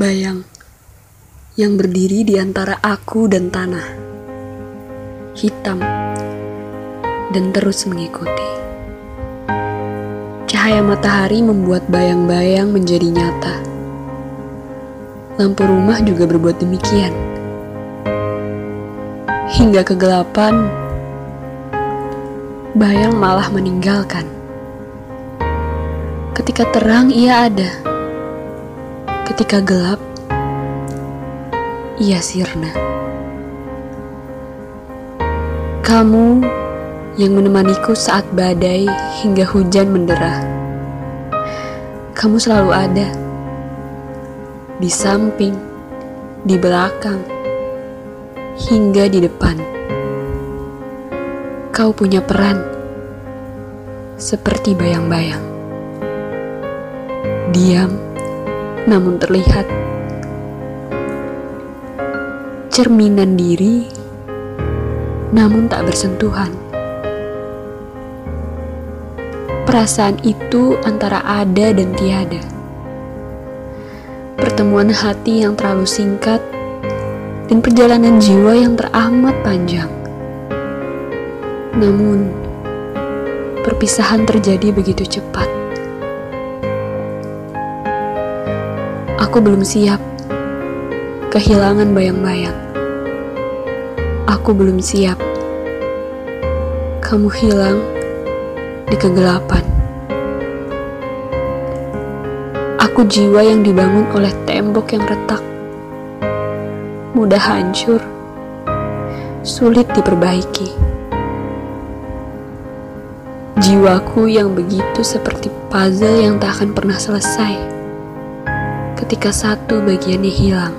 bayang yang berdiri di antara aku dan tanah, hitam dan terus mengikuti. Cahaya matahari membuat bayang-bayang menjadi nyata. Lampu rumah juga berbuat demikian. Hingga kegelapan, bayang malah meninggalkan. Ketika terang, ia ada. Ketika gelap, ia sirna. Kamu yang menemaniku saat badai hingga hujan mendera. Kamu selalu ada. Di samping, di belakang, hingga di depan. Kau punya peran, seperti bayang-bayang. Diam, namun terlihat. Cerminan diri, namun tak bersentuhan. Perasaan itu antara ada dan tiada. Pertemuan hati yang terlalu singkat dan perjalanan jiwa yang teramat panjang. Namun, perpisahan terjadi begitu cepat. Aku belum siap kehilangan bayang-bayang. Aku belum siap kamu hilang di kegelapan. Aku jiwa yang dibangun oleh tembok yang retak, mudah hancur, sulit diperbaiki. Jiwaku yang begitu seperti puzzle yang tak akan pernah selesai ketika satu bagiannya hilang.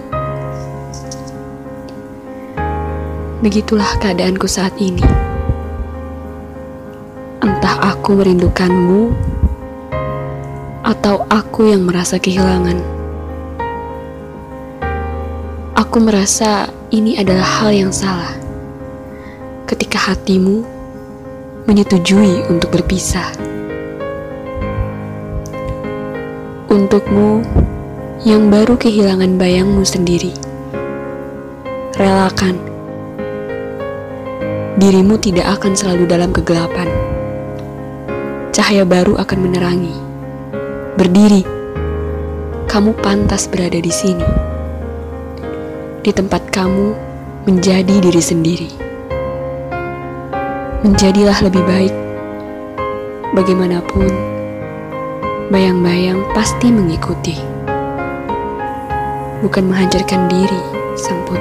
Begitulah keadaanku saat ini. Entah aku merindukanmu, atau aku yang merasa kehilangan. Aku merasa ini adalah hal yang salah ketika hatimu menyetujui untuk berpisah. Untukmu yang baru kehilangan bayangmu sendiri, relakan. Dirimu tidak akan selalu dalam kegelapan. Cahaya baru akan menerangi. Berdiri. Kamu pantas berada di sini. Di tempat kamu menjadi diri sendiri. Menjadilah lebih baik. Bagaimanapun, bayang-bayang pasti mengikuti. Bukan menghancurkan diri, sang putri.